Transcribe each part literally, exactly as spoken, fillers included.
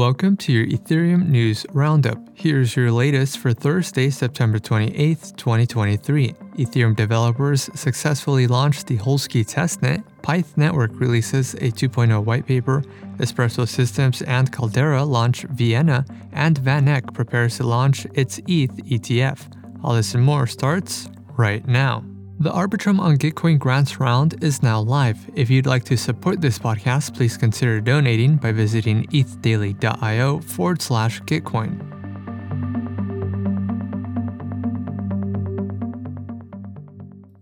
Welcome to your Ethereum News Roundup. Here's your latest for Thursday, September twenty-eighth, twenty twenty-three. Ethereum developers successfully launched the Holesky testnet, Pyth Network releases a two point oh whitepaper, Espresso Systems and Caldera launch Vienna, and VanEck prepares to launch its E T H E T F. All this and more starts right now. The Arbitrum on Gitcoin grants round is now live. If you'd like to support this podcast, please consider donating by visiting ethdaily.io forward slash Gitcoin.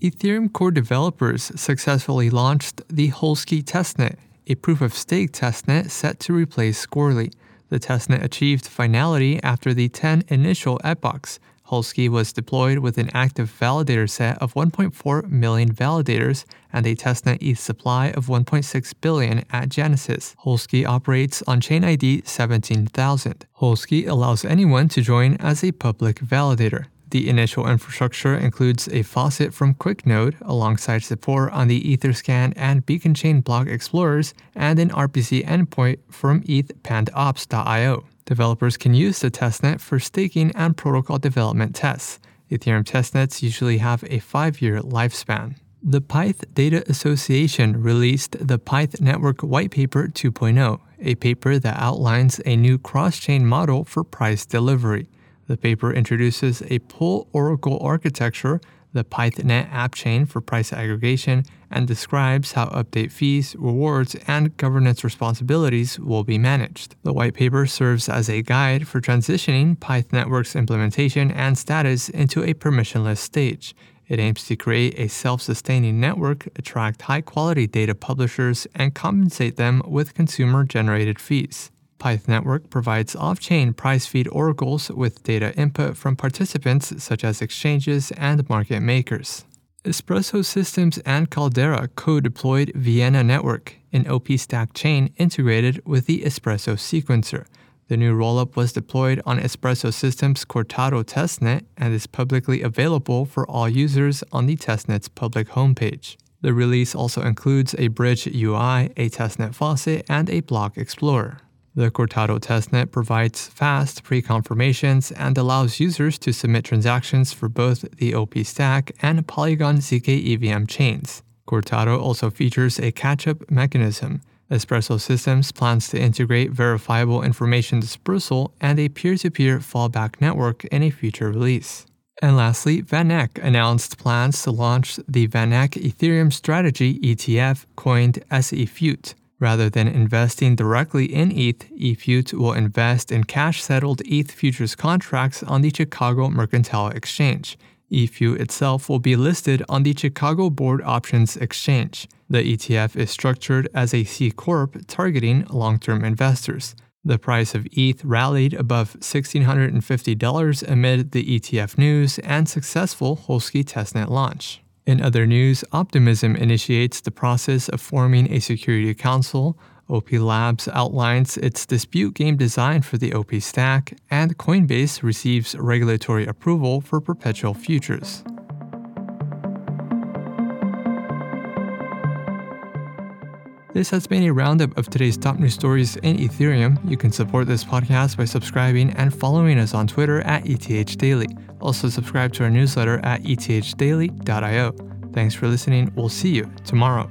Ethereum core developers successfully launched the Holesky testnet, a proof-of-stake testnet set to replace Squirly. The testnet achieved finality after the ten initial epochs. Holesky was deployed with an active validator set of one point four million validators and a testnet E T H supply of one point six billion at Genesis. Holesky operates on chain I D seventeen thousand. Holesky allows anyone to join as a public validator. The initial infrastructure includes a faucet from QuickNode alongside support on the EtherScan and Beacon Chain block explorers and an R P C endpoint from EthPandOps dot io. Developers can use the testnet for staking and protocol development tests. Ethereum testnets usually have a five-year lifespan. The Pyth Data Association released the Pyth Network Whitepaper two point oh, a paper that outlines a new cross-chain model for price delivery. The paper introduces a pool oracle architecture, the PythNet app chain for price aggregation, and describes how update fees, rewards, and governance responsibilities will be managed. The whitepaper serves as a guide for transitioning Pyth Network's implementation and status into a permissionless stage. It aims to create a self-sustaining network, attract high-quality data publishers, and compensate them with consumer-generated fees. Pyth Network provides off-chain price feed oracles with data input from participants such as exchanges and market makers. Espresso Systems and Caldera co-deployed Vienna Network, an O P Stack chain integrated with the Espresso sequencer. The new rollup was deployed on Espresso Systems' Cortado testnet and is publicly available for all users on the testnet's public homepage. The release also includes a bridge U I, a testnet faucet, and a block explorer. The Cortado testnet provides fast pre-confirmations and allows users to submit transactions for both the O P Stack and Polygon Z K E V M chains. Cortado also features a catch-up mechanism. Espresso Systems plans to integrate verifiable information dispersal and a peer-to-peer fallback network in a future release. And lastly, VanEck announced plans to launch the VanEck Ethereum Strategy E T F, coined as E F U T. Rather than investing directly in E T H, E F U T will invest in cash-settled E T H futures contracts on the Chicago Mercantile Exchange. E F U T itself will be listed on the Chicago Board Options Exchange. The E T F is structured as a C-Corp targeting long-term investors. The price of E T H rallied above one thousand six hundred fifty dollars amid the E T F news and successful Holesky testnet launch. In other news, Optimism initiates the process of forming a security council, O P Labs outlines its dispute game design for the O P Stack, and Coinbase receives regulatory approval for perpetual futures. This has been a roundup of today's top news stories in Ethereum. You can support this podcast by subscribing and following us on Twitter at E T H Daily. Also subscribe to our newsletter at E T H daily dot io. Thanks for listening. We'll see you tomorrow.